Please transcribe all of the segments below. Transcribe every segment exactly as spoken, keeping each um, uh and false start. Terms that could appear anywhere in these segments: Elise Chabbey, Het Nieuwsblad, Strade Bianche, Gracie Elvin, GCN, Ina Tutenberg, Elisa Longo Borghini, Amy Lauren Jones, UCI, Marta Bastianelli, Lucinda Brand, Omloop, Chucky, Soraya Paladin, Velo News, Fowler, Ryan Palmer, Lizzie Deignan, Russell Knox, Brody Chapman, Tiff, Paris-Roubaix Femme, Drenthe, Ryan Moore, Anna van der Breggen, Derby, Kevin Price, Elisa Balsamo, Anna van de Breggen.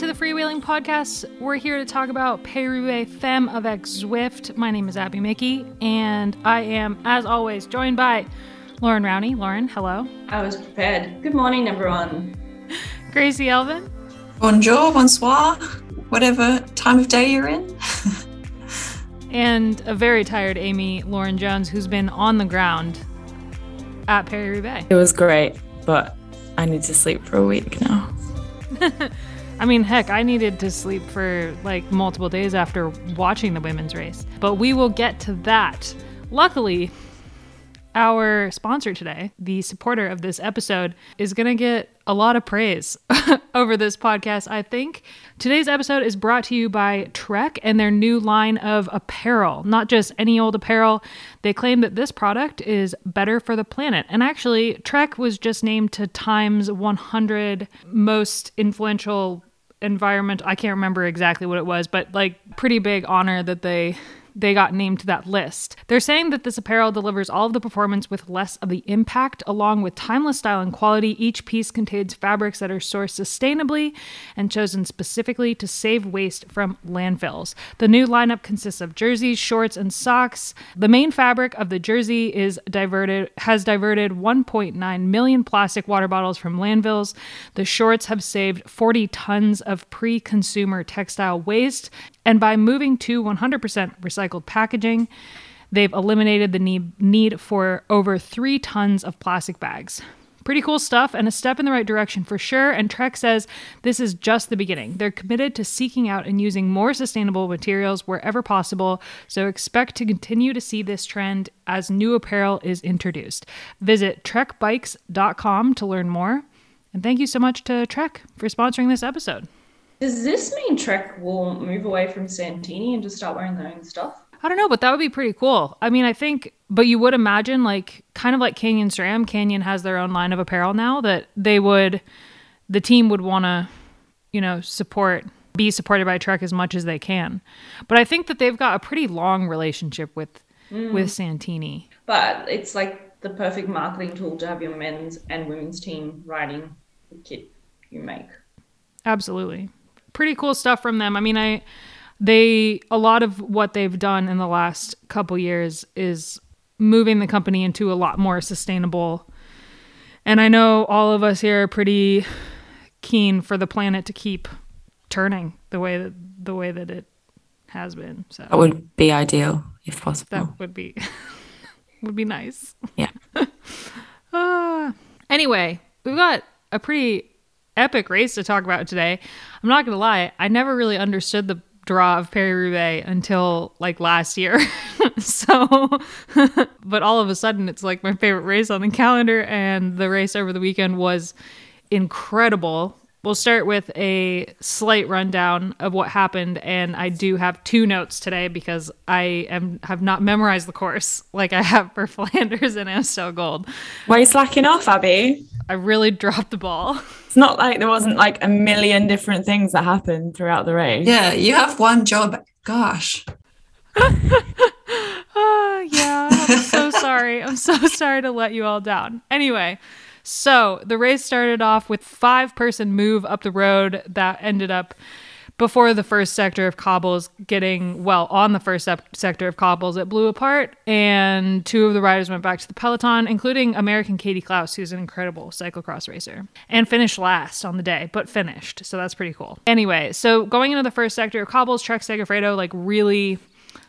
back to the Freewheeling Podcast. We're here to talk about Paris-Roubaix Femme of X Zwift. My name is Abby Mickey, and I am, as always, joined by Lauren Rowney. Lauren, hello. I was prepared. Good morning, everyone. Gracie Elvin. Bonjour, bonsoir, whatever time of day you're in. And a very tired Amy Lauren Jones, who's been on the ground at Paris-Roubaix. It was great, but I need to sleep for a week now. I mean, heck, I needed to sleep for like multiple days after watching the women's race, but we will get to that. Luckily, our sponsor today, the supporter of this episode, is going to get a lot of praise over this podcast, I think. Today's episode is brought to you by Trek and their new line of apparel, not just any old apparel. They claim that this product is better for the planet. And actually, Trek was just named to Time's one hundred most influential environment. I can't remember exactly what it was, but like pretty big honor that they... they got named to that list. They're saying that this apparel delivers all of the performance with less of the impact, along with timeless style and quality. Each piece contains fabrics that are sourced sustainably and chosen specifically to save waste from landfills. The new lineup consists of jerseys, shorts, and socks. The main fabric of the jersey is diverted has diverted one point nine million plastic water bottles from landfills. The shorts have saved forty tons of pre-consumer textile waste. And by moving to one hundred percent recycled packaging, they've eliminated the need, need for over three tons of plastic bags. Pretty cool stuff and a step in the right direction for sure. And Trek says this is just the beginning. They're committed to seeking out and using more sustainable materials wherever possible. So expect to continue to see this trend as new apparel is introduced. Visit trek bikes dot com to learn more. And thank you so much to Trek for sponsoring this episode. Does this mean Trek will move away from Santini and just start wearing their own stuff? I don't know, but that would be pretty cool. I mean, I think, but you would imagine, like, kind of like Canyon-S R A M, Canyon has their own line of apparel now that they would, the team would want to, you know, support, be supported by Trek as much as they can. But I think that they've got a pretty long relationship with, mm. with Santini. But it's like the perfect marketing tool to have your men's and women's team riding the kit you make. Absolutely. Pretty cool stuff from them. I mean, I they a lot of what they've done in the last couple years is moving the company into a lot more sustainable. And I know all of us here are pretty keen for the planet to keep turning the way that the way that it has been. So that would be ideal if possible. That would be would be nice. Yeah. uh, anyway, we've got a pretty epic race to talk about today. I'm not gonna lie, I never really understood the draw of Paris-Roubaix until like last year. so but all of a sudden it's like my favorite race on the calendar, and the race over the weekend was incredible. We'll start with a slight rundown of what happened, and I do have two notes today because I am have not memorized the course like I have for Flanders and Amstel Gold. Why are you slacking off, Abby? I really dropped the ball. It's not like there wasn't like a million different things that happened throughout the race. Yeah, you have one job. Gosh. uh, yeah, I'm so sorry. I'm so sorry to let you all down. Anyway, so the race started off with five-person move up the road that ended up before the first sector of cobbles getting, well, on the first sep- sector of cobbles, it blew apart, and two of the riders went back to the peloton, including American Katie Klaus, who's an incredible cyclocross racer, and finished last on the day, but finished, so that's pretty cool. Anyway, so going into the first sector of cobbles, Trek-Segafredo like really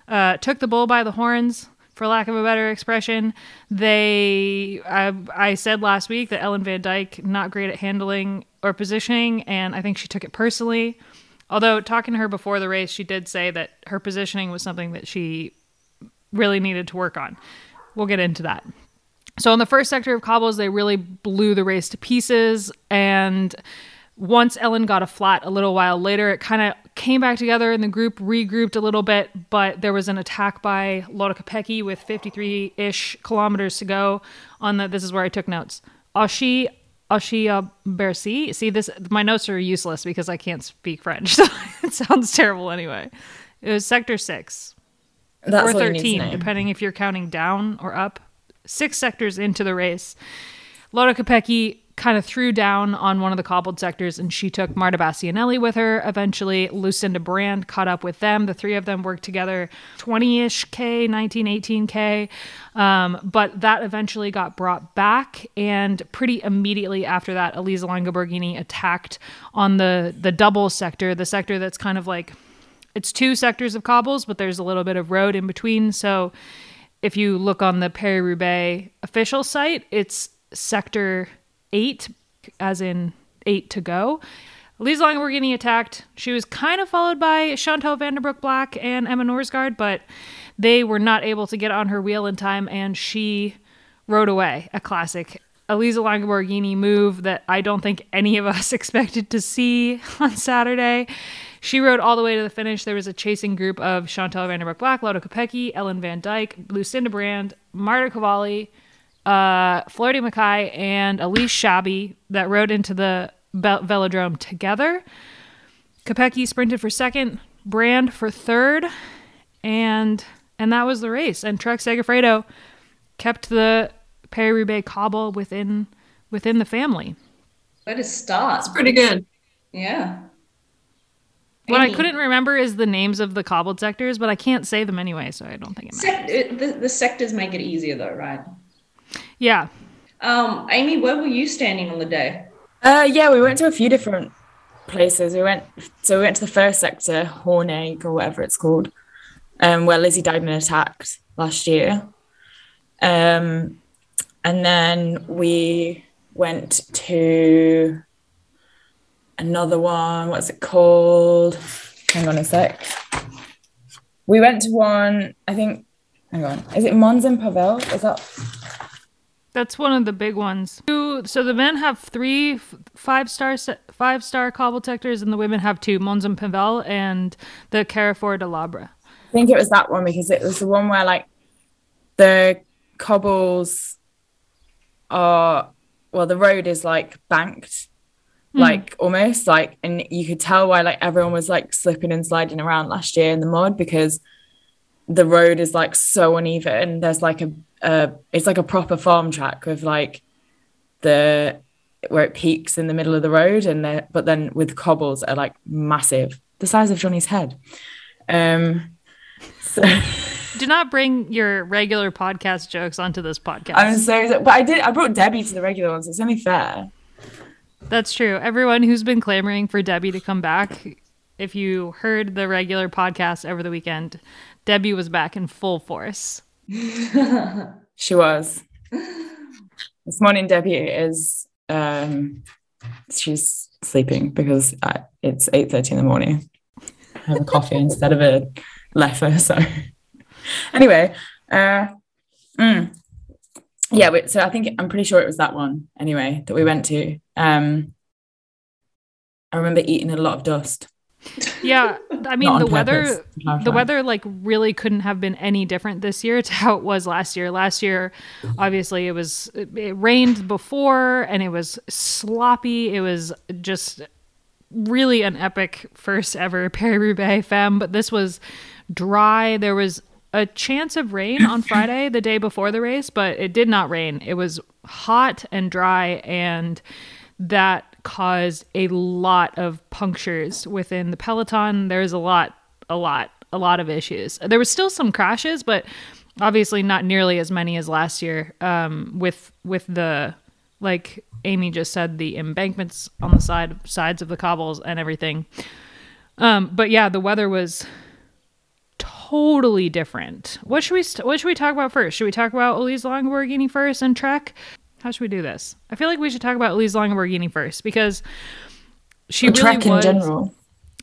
uh, took the bull by the horns, for lack of a better expression. They, I, I said last week that Ellen van Dijk, not great at handling or positioning, and I think she took it personally. Although talking to her before the race, she did say that her positioning was something that she really needed to work on. We'll get into that. So in the first sector of cobbles, they really blew the race to pieces. And once Ellen got a flat a little while later, it kind of came back together and the group regrouped a little bit. But there was an attack by Lotte Kopecky with fifty-three-ish kilometers to go on the, this is where I took notes, Oshie Ashia Bercy. See, this, my notes are useless because I can't speak French. So it sounds terrible anyway. It was sector six. That's or thirteen, depending if you're counting down or up. Six sectors into the race, Lotte Kopecky kind of threw down on one of the cobbled sectors, and she took Marta Bastianelli with her. Eventually, Lucinda Brand caught up with them. The three of them worked together twenty-ish K, nineteen, eighteen K. Um, but that eventually got brought back, and pretty immediately after that, Elisa Longo Borghini attacked on the, the double sector, the sector that's kind of like, it's two sectors of cobbles, but there's a little bit of road in between. So if you look on the Paris-Roubaix official site, it's sector eight, as in eight to go. Elisa Longo Borghini attacked. She was kind of followed by Chantal van den Broek-Blaak and Emma Norsgaard, but they were not able to get on her wheel in time, and she rode away. A classic Elisa Longo Borghini move that I don't think any of us expected to see on Saturday. She rode all the way to the finish. There was a chasing group of Chantal van den Broek-Blaak, Lotte Kopecky, Ellen van Dijk, Lucinda Brand, Marta Cavalli, uh, Floortje Mackaij, and Elise Chabbey that rode into the Vel- velodrome together. Kopecky sprinted for second, Brand for third, and and that was the race. And Trek-Segafredo kept the Paris-Roubaix cobble within within the family. What a start. It's pretty good. Yeah. What I couldn't remember is the names of the cobbled sectors, but I can't say them anyway, so I don't think it matters. Sect- the, the sectors make it easier, though, right? Yeah. Um, Amy, where were you standing on the day? Uh, yeah, we went to a few different places. We went, so we went to the first sector, Hornegg or whatever it's called, um, where Lizzie Deignan attacked last year, um, and then we went to another one. What's it called? Hang on a sec. We went to one, I think, hang on. Is it Mons and Pavel? Is that? That's one of the big ones. Two, so the men have three five-star five-star cobble sectors, and the women have two, Mons and Pavel and the Carrefour de Labra. I think it was that one because it was the one where, like, the cobbles are, well, the road is, like, banked. Like mm-hmm. almost like, and you could tell why like everyone was like slipping and sliding around last year in the mud because the road is like so uneven. There's like a, a it's like a proper farm track with like the where it peaks in the middle of the road, and there but then with cobbles that are like massive, the size of Johnny's head. Um, so do not bring your regular podcast jokes onto this podcast. I'm so, but I did. I brought Debbie to the regular ones. So it's only fair. That's true. Everyone who's been clamoring for Debbie to come back, if you heard the regular podcast over the weekend, Debbie was back in full force. She was. This morning, Debbie is, um, she's sleeping because I, it's eight thirty in the morning. I have a coffee instead of a leffe, so. Anyway, uh, mm. Yeah, but, so I think, I'm pretty sure it was that one, anyway, that we went to. Um, I remember eating a lot of dust. Yeah, I mean, the weather, the weather, like, really couldn't have been any different this year to how it was last year. Last year, obviously, it was, it, it rained before, and it was sloppy. It was just really an epic first ever Paris-Roubaix Femme, but this was dry. There was a chance of rain on Friday, the day before the race, but it did not rain. It was hot and dry, and that caused a lot of punctures within the peloton. There's a lot, a lot, a lot of issues. There was still some crashes, but obviously not nearly as many as last year. Um, with with the, like Amy just said, the embankments on the side sides of the cobbles and everything. Um, but yeah, the weather was totally different. What should we st- what should we talk about first? Should we talk about Elisa Longo Borghini first and Trek? How should we do this? I feel like we should talk about Elisa Longo Borghini first because she really Trek in was, general.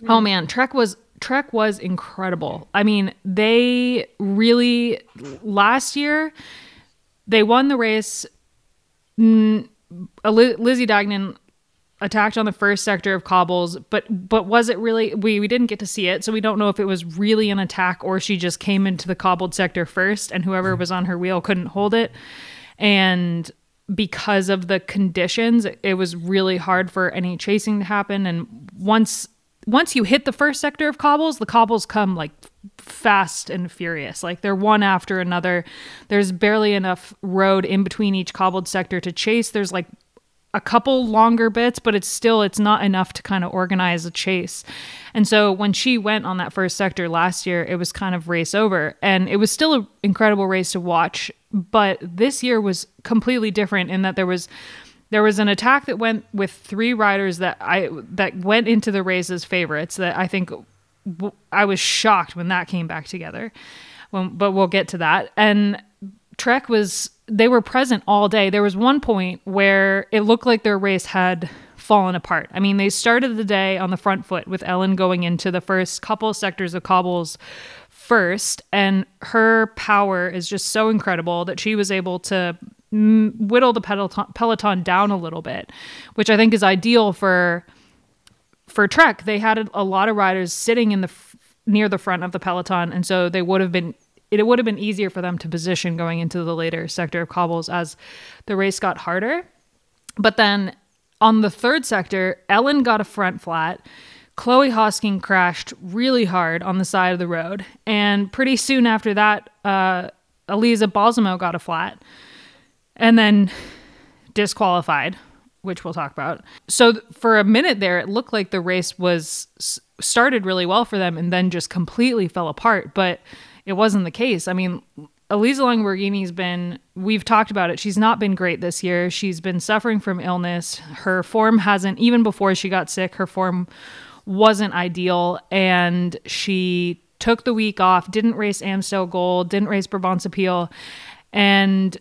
Oh man, Trek was Trek was incredible. I mean, they really last year they won the race. N- Lizzie Deignan attacked on the first sector of cobbles, but but was it really, we, we didn't get to see it, so we don't know if it was really an attack or she just came into the cobbled sector first and whoever was on her wheel couldn't hold it. And because of the conditions, it, it was really hard for any chasing to happen. And once once you hit the first sector of cobbles, the cobbles come like fast and furious. Like they're one after another. There's barely enough road in between each cobbled sector to chase. There's like a couple longer bits, but it's still, it's not enough to kind of organize a chase. And so when she went on that first sector last year, it was kind of race over, and it was still an incredible race to watch. But this year was completely different in that there was, there was an attack that went with three riders that I, that went into the race as favorites, that I think w- I was shocked when that came back together, when, but we'll get to that. And Trek was, they were present all day. There was one point where it looked like their race had fallen apart. I mean, they started the day on the front foot with Ellen going into the first couple sectors of cobbles first, and her power is just so incredible that she was able to whittle the peloton, peloton down a little bit, which I think is ideal for for Trek. They had a lot of riders sitting in the near the front of the peloton, and so they would have been it would have been easier for them to position going into the later sector of cobbles as the race got harder. But then on the third sector, Ellen got a front flat. Chloe Hosking crashed really hard on the side of the road. And pretty soon after that, uh, Elisa Balsamo got a flat and then disqualified, which we'll talk about. So th- for a minute there, it looked like the race was s- started really well for them and then just completely fell apart. But it wasn't the case. I mean, Elisa Longo Borghini's been, we've talked about it, she's not been great this year. She's been suffering from illness. Her form hasn't, even before she got sick, her form wasn't ideal. And she took the week off, didn't race Amstel Gold, didn't race Brabantse Pijl, and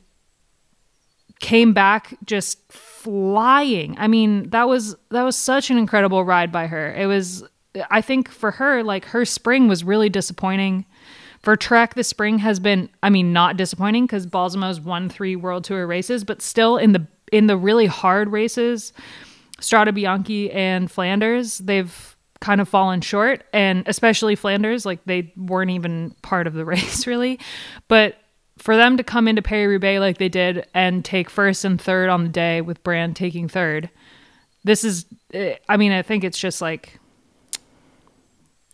came back just flying. I mean, that was that was such an incredible ride by her. It was, I think for her, like her spring was really disappointing. For Trek, the spring has been, I mean, not disappointing because Balsamo's won three World Tour races, but still in the in the really hard races, Strade Bianche and Flanders, they've kind of fallen short, and especially Flanders, like they weren't even part of the race really. But for them to come into Paris-Roubaix like they did and take first and third on the day with Brand taking third, this is, I mean, I think it's just like,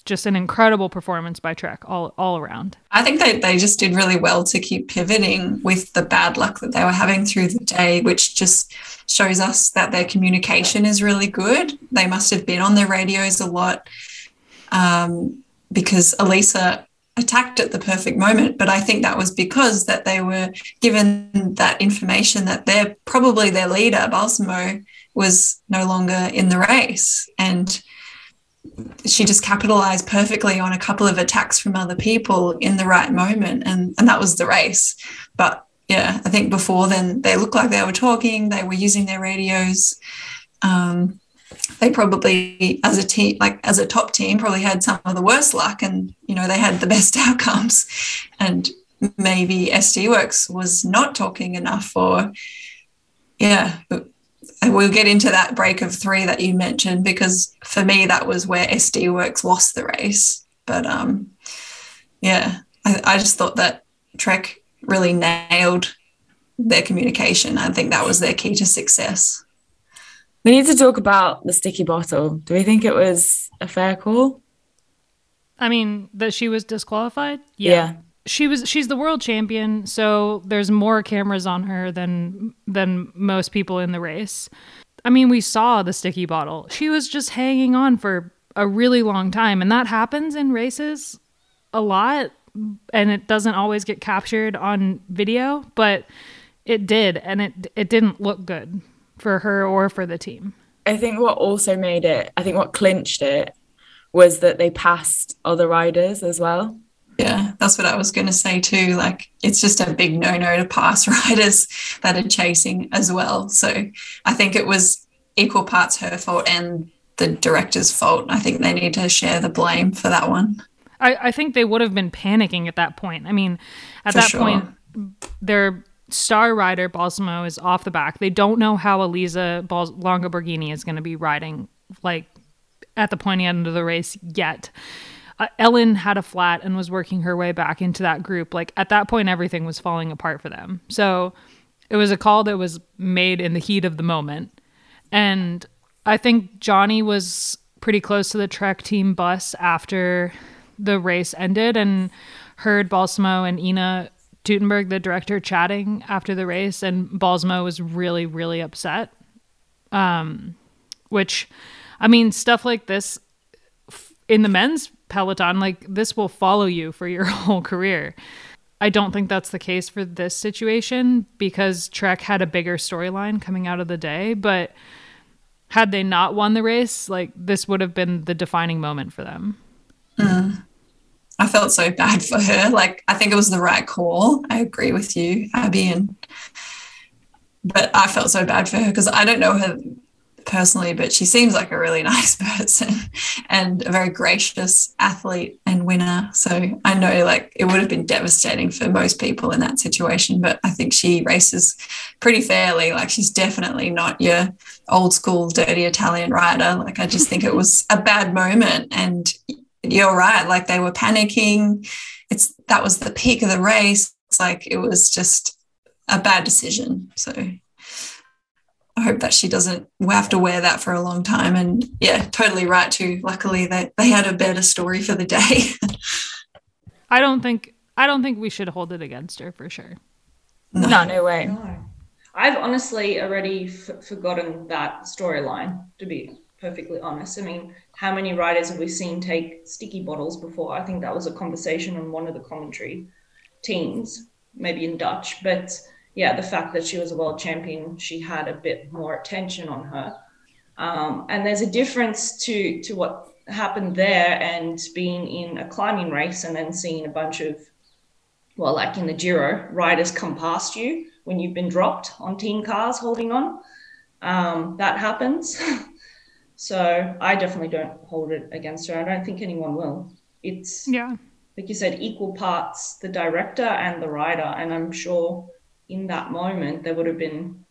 just an incredible performance by Trek all all around. I think they, they just did really well to keep pivoting with the bad luck that they were having through the day, which just shows us that their communication is really good. They must have been on their radios a lot um, because Elisa attacked at the perfect moment. But I think that was because that they were given that information that they're probably their leader, Balsamo, was no longer in the race. And she just capitalized perfectly on a couple of attacks from other people in the right moment, and, and that was the race. But yeah, I think before then they looked like they were talking, they were using their radios. Um, they probably, as a team, like as a top team, probably had some of the worst luck, and you know they had the best outcomes. And maybe S D Works was not talking enough, or yeah. And we'll get into that break of three that you mentioned, because for me that was where S D Works lost the race. But um, yeah, I, I just thought that Trek really nailed their communication. I think that was their key to success. We need to talk about the sticky bottle. Do we think it was a fair call? I mean, that she was disqualified? Yeah. yeah. She was. She's the world champion, so there's more cameras on her than than most people in the race. I mean, we saw the sticky bottle. She was just hanging on for a really long time, and that happens in races a lot, and it doesn't always get captured on video, but it did, and it it didn't look good for her or for the team. I think what also made it, I think what clinched it, was that they passed other riders as well. Yeah, that's what I was going to say too. Like, it's just a big no-no to pass riders that are chasing as well. So I think it was equal parts her fault and the director's fault. I think they need to share the blame for that one. I, I think they would have been panicking at that point. I mean, at for that sure. point, their star rider, Balsamo, is off the back. They don't know how Elisa Bal- Longo Borghini is going to be riding, like, at the pointy end of the race yet. Uh, Ellen had a flat and was working her way back into that group. Like at that point, everything was falling apart for them. So it was a call that was made in the heat of the moment. And I think Johnny was pretty close to the Trek team bus after the race ended and heard Balsamo and Ina Tutenberg, the director, chatting after the race. And Balsamo was really, really upset Um, which, I mean, stuff like this in the men's peloton, like this will follow you for your whole career. I don't think that's the case for this situation because Trek had a bigger storyline coming out of the day, but had they not won the race, like this would have been the defining moment for them. Mm. I felt so bad for her. Like, I think it was the right call. I agree with you, Abby. And, but I felt so bad for her because I don't know her personally, but she seems like a really nice person and a very gracious athlete and winner. So I know like it would have been devastating for most people in that situation, but I think she races pretty fairly. Like she's definitely not your old school, dirty Italian rider. Like I just think it was a bad moment and you're right. Like they were panicking. It's that was the peak of the race. It's like it was just a bad decision. So I hope that she doesn't have to wear that for a long time. And yeah, totally right too. Luckily they, they had a better story for the day. I don't think I don't think we should hold it against her for sure. No, no, no way. No. I've honestly already f- forgotten that storyline, to be perfectly honest. I mean, how many riders have we seen take sticky bottles before? I think that was a conversation on one of the commentary teams, maybe in Dutch. But yeah, the fact that she was a world champion, she had a bit more attention on her. Um, and there's a difference to, to what happened there and being in a climbing race and then seeing a bunch of, well, like in the Giro, riders come past you when you've been dropped on team cars holding on. Um, that happens. So I definitely don't hold it against her. I don't think anyone will. It's, yeah, like you said, equal parts, the director and the rider. And I'm sure in that moment, they would have been,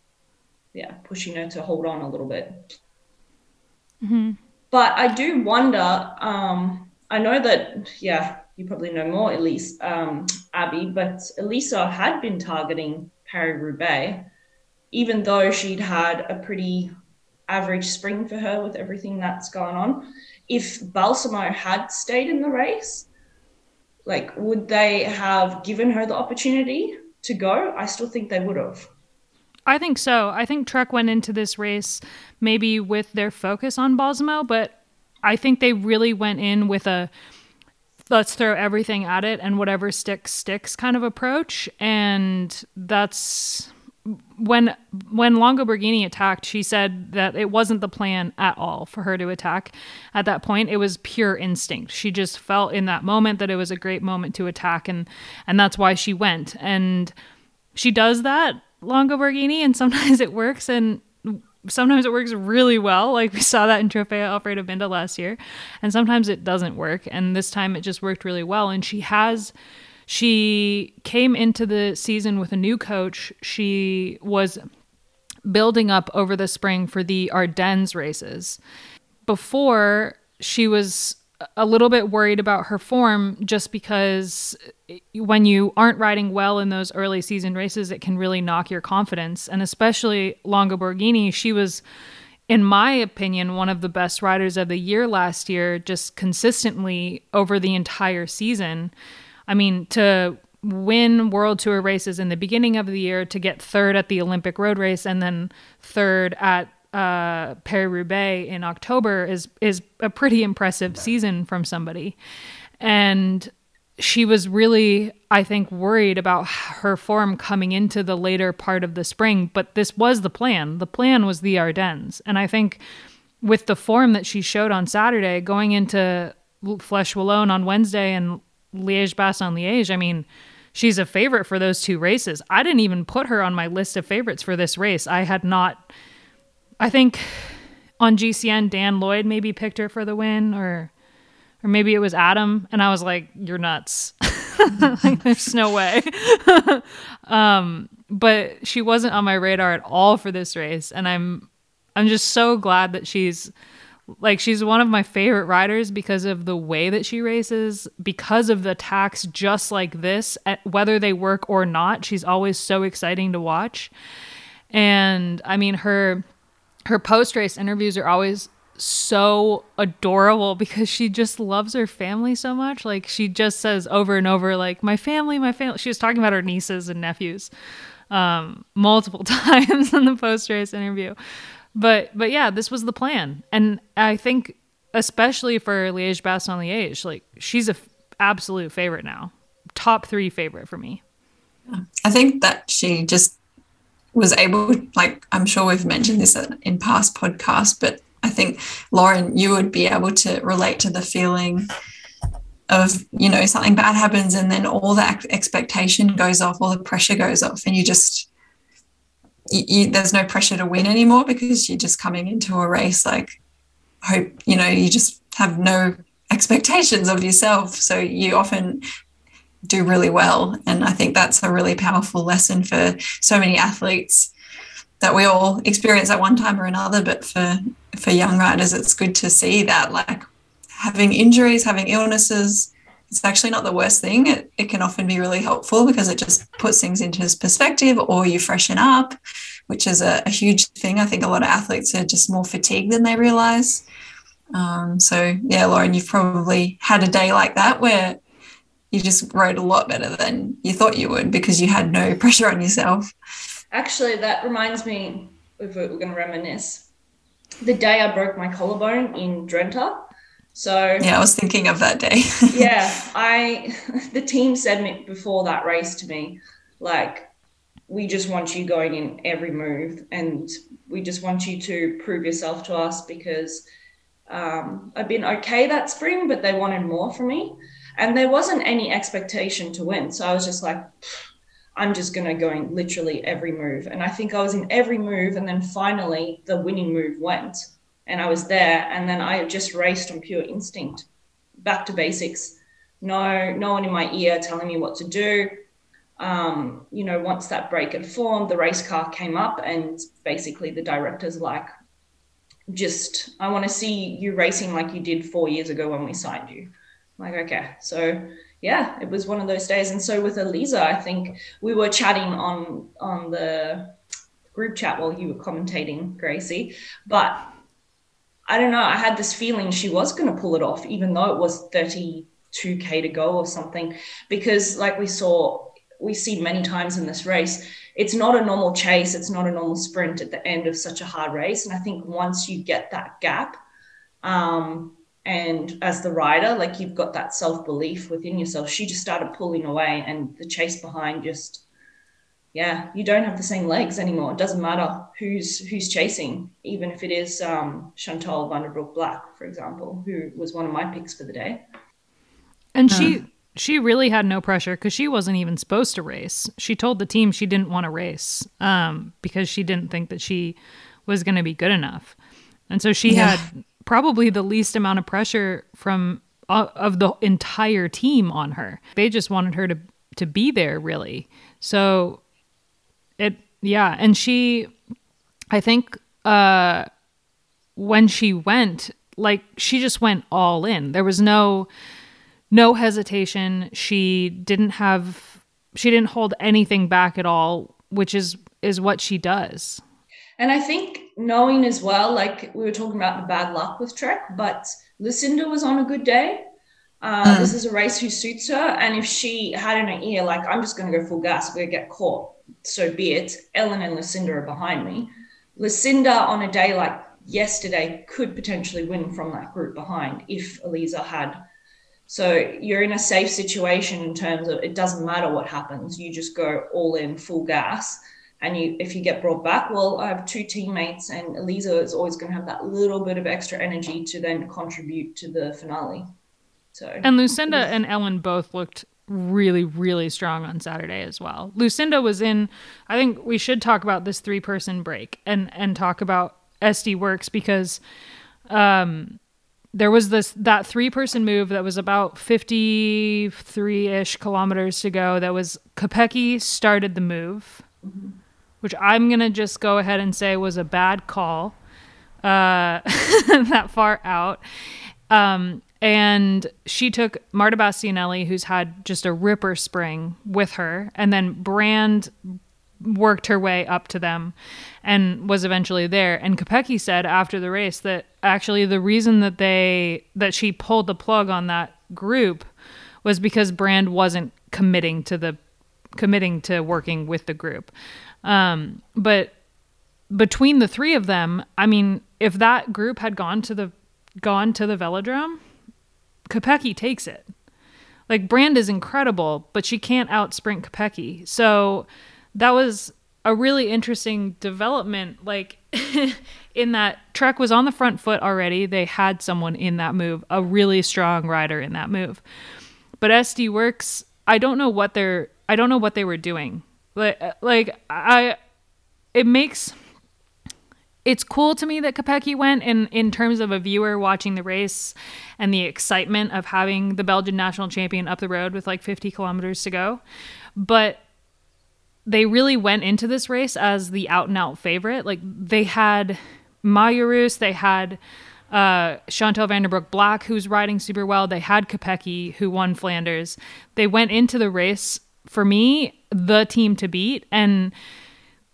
yeah, pushing her to hold on a little bit. Mm-hmm. But I do wonder, um, I know that, yeah, you probably know more, Elise, um, Abby, but Elisa had been targeting Paris-Roubaix, even though she'd had a pretty average spring for her with everything that's gone on. If Balsamo had stayed in the race, like, would they have given her the opportunity to go? I still think they would have. I think so. I think Trek went into this race maybe with their focus on Balsamo, but I think they really went in with a let's throw everything at it and whatever sticks, sticks kind of approach. And that's... When when Longo Borghini attacked, she said that it wasn't the plan at all for her to attack at that point. It was pure instinct. She just felt in that moment that it was a great moment to attack, and, and that's why she went. And she does that, Longo Borghini, and sometimes it works, and sometimes it works really well. Like we saw that in Trofeo Alfredo Binda last year. And sometimes it doesn't work, and this time it just worked really well. And she has... She came into the season with a new coach. She was building up over the spring for the Ardennes races. Before, she was a little bit worried about her form just because when you aren't riding well in those early season races, it can really knock your confidence. And especially Longo Borghini, she was, in my opinion, one of the best riders of the year last year, just consistently over the entire season. I mean, to win World Tour races in the beginning of the year, to get third at the Olympic road race and then third at uh, Paris-Roubaix in October is is a pretty impressive season from somebody. And she was really, I think, worried about her form coming into the later part of the spring. But this was the plan. The plan was the Ardennes. And I think with the form that she showed on Saturday, going into Flèche Wallonne on Wednesday and Liège-Bastogne-Liège, I mean, she's a favorite for those two races. I didn't even put her on my list of favorites for this race. I had not, I think on G C N, Dan Lloyd maybe picked her for the win, or or maybe it was Adam, and I was like, you're nuts. Like, there's no way. um, but she wasn't on my radar at all for this race, and I'm I'm just so glad that she's Like, she's one of my favorite riders because of the way that she races, because of the attacks just like this, whether they work or not. She's always so exciting to watch. And, I mean, her her post-race interviews are always so adorable because she just loves her family so much. Like, she just says over and over, like, my family, my family. She was talking about her nieces and nephews um, multiple times in the post-race interview. But but yeah, this was the plan. And I think especially for Liège-Bastogne-Liège, like she's a f- absolute favorite now. Top three favorite for me. I think that she just was able, like I'm sure we've mentioned this in past podcasts, but I think, Lauren, you would be able to relate to the feeling of, you know, something bad happens and then all the expectation goes off, all the pressure goes off, and you just... You, you, there's no pressure to win anymore because you're just coming into a race like hope, you know, you just have no expectations of yourself. So you often do really well. And I think that's a really powerful lesson for so many athletes that we all experience at one time or another. But for, for young riders, it's good to see that like having injuries, having illnesses, it's actually not the worst thing. It, it can often be really helpful because it just puts things into perspective, or you freshen up, which is a, a huge thing. I think a lot of athletes are just more fatigued than they realize. Um, so, yeah, Lauren, you've probably had a day like that where you just rode a lot better than you thought you would because you had no pressure on yourself. Actually, that reminds me, if we're going to reminisce, the day I broke my collarbone in Drenthe. So yeah, I was thinking of that day. yeah, I the team said before that race to me, like, we just want you going in every move, and we just want you to prove yourself to us because um, I've been okay that spring, but they wanted more from me, and there wasn't any expectation to win. So I was just like, I'm just gonna go in literally every move, and I think I was in every move, and then finally the winning move went. And I was there, and then I just raced on pure instinct, back to basics. No, no one in my ear telling me what to do. Um, you know, once that break had formed, the race car came up, and basically the director's like, just, I want to see you racing like you did four years ago when we signed you. I'm like, okay. So yeah, it was one of those days. And so with Elisa, I think we were chatting on, on the group chat while you were commentating, Gracie, but I don't know, I had this feeling she was going to pull it off, even though it was thirty-two K to go or something, because like we saw, we see many times in this race, it's not a normal chase, it's not a normal sprint at the end of such a hard race. And I think once you get that gap, um, and as the rider, like you've got that self-belief within yourself, she just started pulling away, and the chase behind just... yeah, you don't have the same legs anymore. It doesn't matter who's who's chasing, even if it is um, Chantal van den Broek-Blaak, for example, who was one of my picks for the day. And uh. she she really had no pressure because she wasn't even supposed to race. She told the team she didn't want to race um, because she didn't think that she was going to be good enough. And so she yeah. had probably the least amount of pressure from uh, of the entire team on her. They just wanted her to, to be there, really. So... It, yeah. And she, I think, uh, when she went, like, she just went all in. There was no, no hesitation. She didn't have, she didn't hold anything back at all, which is, is what she does. And I think knowing as well, like we were talking about the bad luck with Trek, but Lucinda was on a good day. Uh, this is a race who suits her. And if she had in her ear, like, I'm just going to go full gas, we're going to get caught, so be it. Ellen and Lucinda are behind me. Lucinda on a day like yesterday could potentially win from that group behind if Elisa had. So you're in a safe situation in terms of it doesn't matter what happens. You just go all in, full gas. And you, if you get brought back, well, I have two teammates, and Elisa is always going to have that little bit of extra energy to then contribute to the finale. So. And Lucinda and Ellen both looked really, really strong on Saturday as well. Lucinda was in, I think we should talk about this three-person break and, and talk about S D Works, because um, there was this that three-person move that was about fifty-three-ish kilometers to go. That was Kopecky started the move, mm-hmm. which I'm going to just go ahead and say was a bad call uh, that far out. Um And she took Marta Bastianelli, who's had just a ripper spring, with her. And then Brand worked her way up to them and was eventually there. And Kopecky said after the race that actually the reason that they that she pulled the plug on that group was because Brand wasn't committing to the committing to working with the group. Um, but between the three of them, I mean, if that group had gone to the gone to the velodrome, Kopecky takes it. Like, Brand is incredible, but she can't out-sprint Kopecky. So that was a really interesting development, like, in that Trek was on the front foot already. They had someone in that move, a really strong rider in that move. But S D Works, I don't know what they're, I don't know what they were doing. Like, like I, it makes... It's cool to me that Kopecky went, and in terms of a viewer watching the race and the excitement of having the Belgian national champion up the road with like fifty kilometers to go. But they really went into this race as the out and out favorite. Like, they had Maya Roos, they had uh, Chantal van den Broek-Blaak, who's riding super well. They had Kopecky, who won Flanders. They went into the race, for me, the team to beat. And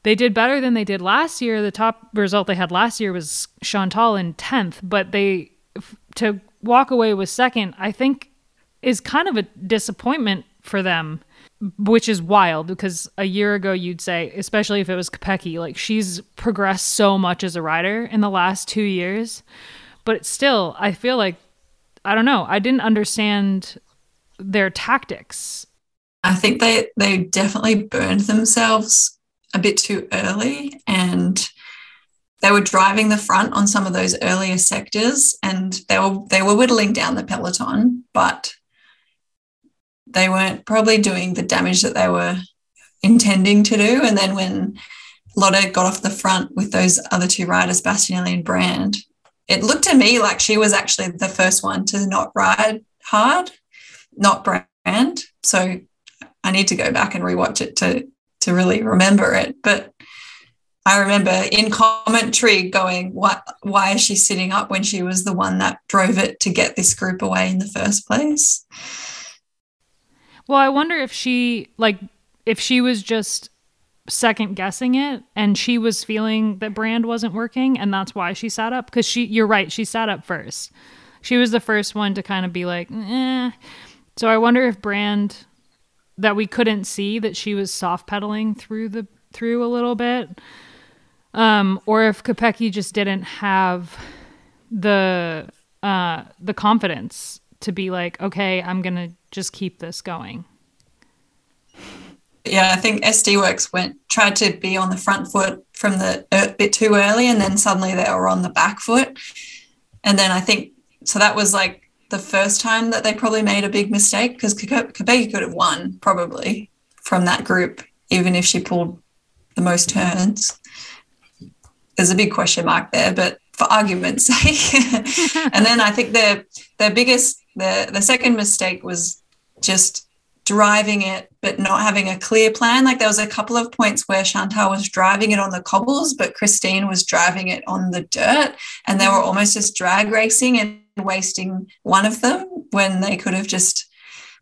they did better than they did last year. The top result they had last year was Chantal in tenth, but they to walk away with second, I think, is kind of a disappointment for them, which is wild because a year ago you'd say, especially if it was Kopecky, like, she's progressed so much as a rider in the last two years. But still, I feel like, I don't know, I didn't understand their tactics. I think they, they definitely burned themselves a bit too early, and they were driving the front on some of those earlier sectors, and they were they were whittling down the peloton, but they weren't probably doing the damage that they were intending to do. And then when Lotte got off the front with those other two riders, Bastianelli and Brand, it looked to me like she was actually the first one to not ride hard, not Brand. So I need to go back and rewatch it to to really remember it. But I remember in commentary going, what, why is she sitting up when she was the one that drove it to get this group away in the first place? Well, I wonder if she, like, if she was just second guessing it and she was feeling that Brand wasn't working, and that's why she sat up. Because she, you're right, she sat up first. She was the first one to kind of be like, eh. So I wonder if Brand, that we couldn't see, that she was soft pedaling through the through a little bit, um, or if Kopecky just didn't have the uh, the confidence to be like, okay, I'm gonna just keep this going. Yeah, I think S D Works went tried to be on the front foot from the a bit too early, and then suddenly they were on the back foot, and then I think so that was like the first time that they probably made a big mistake, because Kopecky could have won probably from that group, even if she pulled the most turns. There's a big question mark there, but for argument's sake. And then I think their their biggest, their, the second mistake was just driving it but not having a clear plan. Like, there was a couple of points where Chantal was driving it on the cobbles, but Christine was driving it on the dirt, and they were almost just drag racing and wasting one of them when they could have just,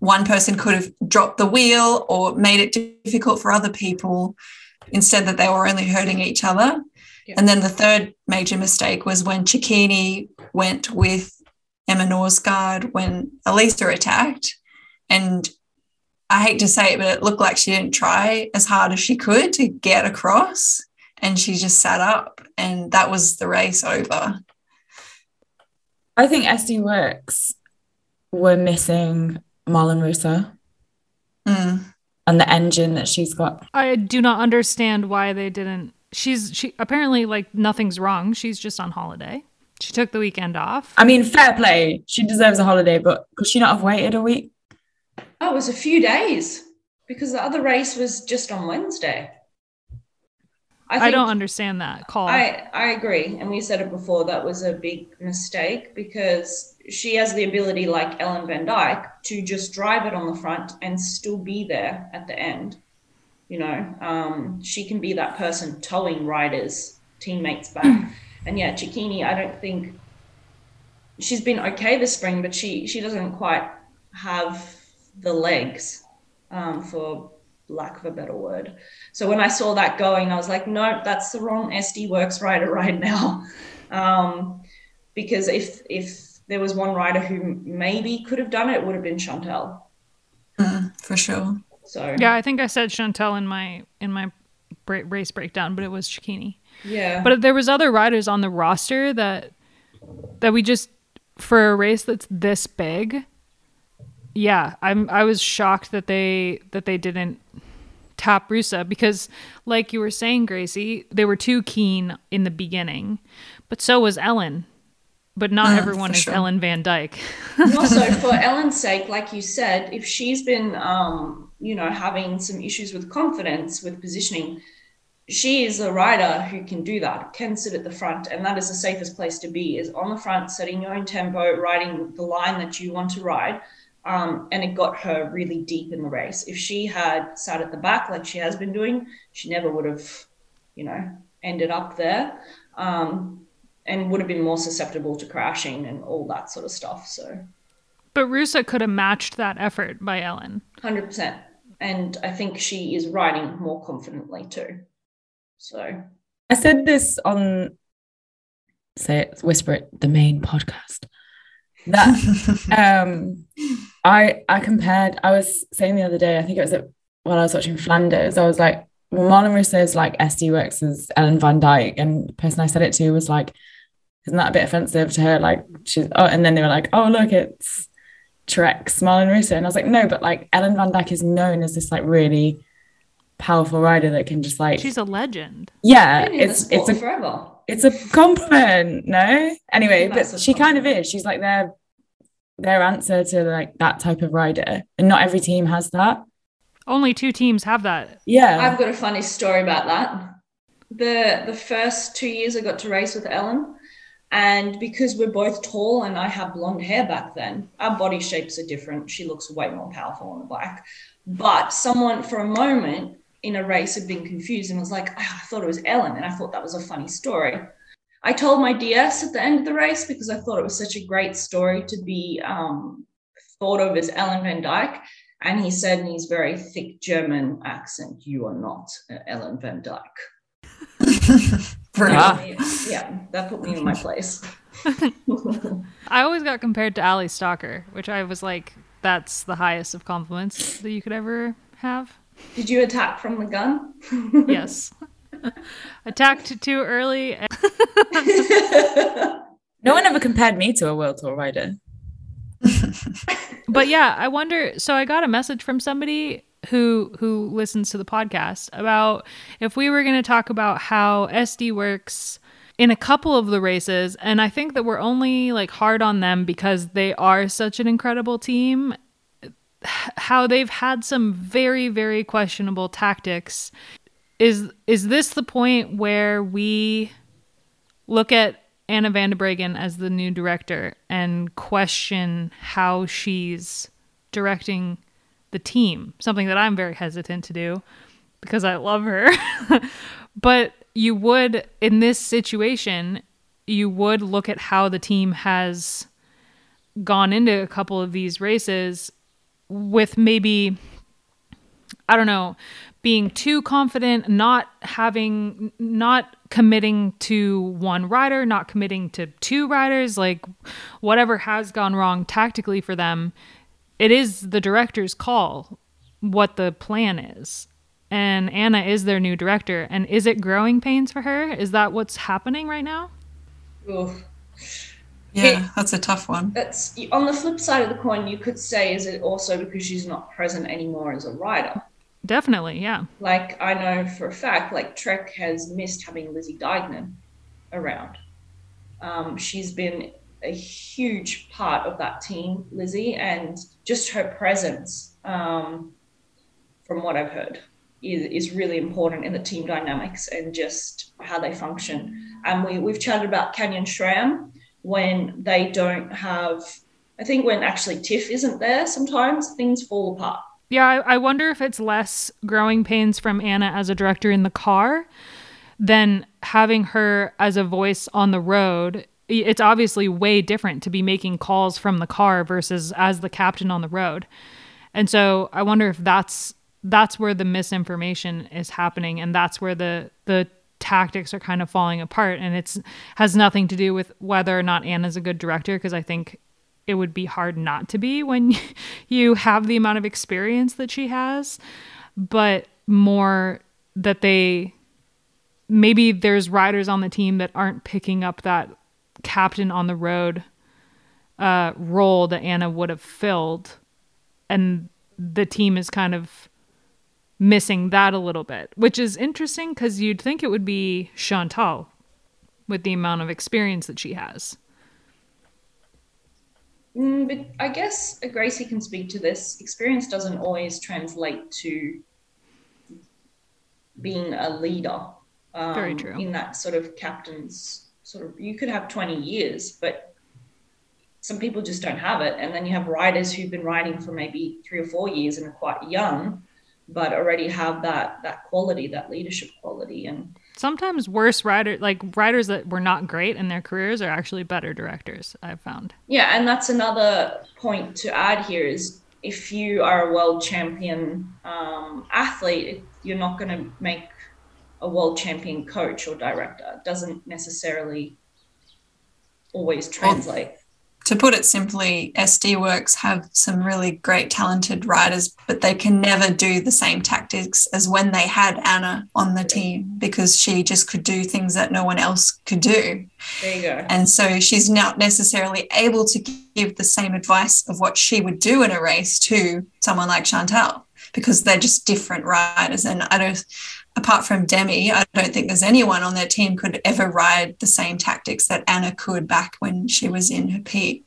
one person could have dropped the wheel or made it difficult for other people, instead that they were only hurting each other. Yeah. And then the third major mistake was when Cecchini went with Emma Norsgaard when Elisa attacked, and I hate to say it, but it looked like she didn't try as hard as she could to get across, and she just sat up, and that was the race over. I think S D Works were missing Marlen Reusser mm. and the engine that she's got. I do not understand why they didn't. She's she apparently, like, nothing's wrong. She's just on holiday. She took the weekend off. I mean, fair play. She deserves a holiday, but could she not have waited a week? Oh, it was a few days because the other race was just on Wednesday. I, think, I don't understand that call. I, I agree. And we said it before, that was a big mistake because she has the ability, like Ellen van Dijk, to just drive it on the front and still be there at the end. You know, um, she can be that person towing riders, teammates back. And yeah, Cecchini, I don't think she's been okay this spring, but she, she doesn't quite have the legs um, for lack of a better word. So when I saw that going, I was like, no, that's the wrong S D Works rider right now. Um, because if if there was one rider who maybe could have done it, it would have been Chantal. Mm, for sure. So yeah, I think I said Chantal in my in my race breakdown, but it was Cecchini. Yeah. But there was other riders on the roster that that we just, for a race that's this big, yeah, I'm I was shocked that they that they didn't top Rusa, because like you were saying, Gracie, they were too keen in the beginning, but so was Ellen. But not uh, everyone is sure. Ellen van Dijk. Also, for Ellen's sake, like you said, if she's been, um, you know, having some issues with confidence, with positioning, she is a rider who can do that, can sit at the front, and that is the safest place to be, is on the front, setting your own tempo, riding the line that you want to ride, um, and it got her really deep in the race. If she had sat at the back like she has been doing, she never would have, you know, ended up there. Um And would have been more susceptible to crashing and all that sort of stuff. So, but Rusa could have matched that effort by Ellen. one hundred percent. And I think she is riding more confidently too. So I said this on, say it, whisper it, the main podcast. That um, I I compared, I was saying the other day, I think it was at, while I was watching Flanders, I was like, well, Marlen Reusser is like S D Works as Ellen van Dijk. And the person I said it to was like, isn't that a bit offensive to her? Like, she's, oh, and then they were like, oh, look, it's Trek's Marlen Reusser. And I was like, no, but like Ellen van Dijk is known as this like really powerful rider that can just like, she's a legend. Yeah. It's, it's a, forever. It's a compliment. No. Anyway, but she kind of is, she's like their, their answer to like that type of rider. And not every team has that. Only two teams have that. Yeah. I've got a funny story about that. The the first two years I got to race with Ellen, and because we're both tall and I had blonde hair back then, our body shapes are different. She looks way more powerful on the bike. But someone for a moment in a race had been confused and was like, oh, I thought it was Ellen, and I thought that was a funny story. I told my D S at the end of the race because I thought it was such a great story to be um, thought of as Ellen van Dijk. And he said in his very thick German accent, you are not Ellen van Dijk. yeah. yeah, that put me in my place. I always got compared to Ali Stalker, which I was like, that's the highest of compliments that you could ever have. Did you attack from the gun? Yes. Attacked too early. And no one ever compared me to a World Tour rider. But yeah, I wonder, so I got a message from somebody who who listens to the podcast about if we were going to talk about how S D works in a couple of the races, and I think that we're only like hard on them because they are such an incredible team, how they've had some very, very questionable tactics. Is is this the point where we look at Anna van de Breggen as the new director and question how she's directing the team, something that I'm very hesitant to do because I love her. But you would, in this situation, you would look at how the team has gone into a couple of these races with maybe, I don't know, being too confident, not having, not committing to one rider, not committing to two riders, like whatever has gone wrong tactically for them, it is the director's call what the plan is. And Anna is their new director. And is it growing pains for her? Is that what's happening right now? Oof. Yeah, that's a tough one. That's, on the flip side of the coin, you could say, is it also because she's not present anymore as a rider? Definitely, yeah. Like, I know for a fact, like, Trek has missed having Lizzie Deignan around. Um, she's been a huge part of that team, Lizzie, and just her presence, um, from what I've heard, is, is really important in the team dynamics and just how they function. And we, we've chatted about Canyon-S R A M when they don't have, I think when actually Tiff isn't there sometimes, things fall apart. Yeah, I, I wonder if it's less growing pains from Anna as a director in the car than having her as a voice on the road. It's obviously way different to be making calls from the car versus as the captain on the road. And so I wonder if that's that's where the misinformation is happening, and that's where the the tactics are kind of falling apart. And it's has nothing to do with whether or not Anna's a good director, because I think it would be hard not to be when you have the amount of experience that she has, but more that they, maybe there's riders on the team that aren't picking up that captain on the road uh, role that Anna would have filled. And the team is kind of missing that a little bit, which is interesting because you'd think it would be Chantal with the amount of experience that she has. Mm, but I guess Gracie can speak to this. Experience doesn't always translate to being a leader. Um, Very true. In that sort of captain's sort of, you could have twenty years, but some people just don't have it. And then you have riders who've been riding for maybe three or four years and are quite young, but already have that, that quality, that leadership quality. And sometimes worse riders, like riders that were not great in their careers, are actually better directors, I've found. Yeah. And that's another point to add here is if you are a world champion um, athlete, you're not going to make a world champion coach or director. It doesn't necessarily always translate. Well, to put it simply, S D Works have some really great talented riders, but they can never do the same tactics as when they had Anna on the team, because she just could do things that no one else could do. There you go. And so she's not necessarily able to give the same advice of what she would do in a race to someone like Chantal, because they're just different riders. And I don't, apart from Demi, I don't think there's anyone on their team could ever ride the same tactics that Anna could back when she was in her peak.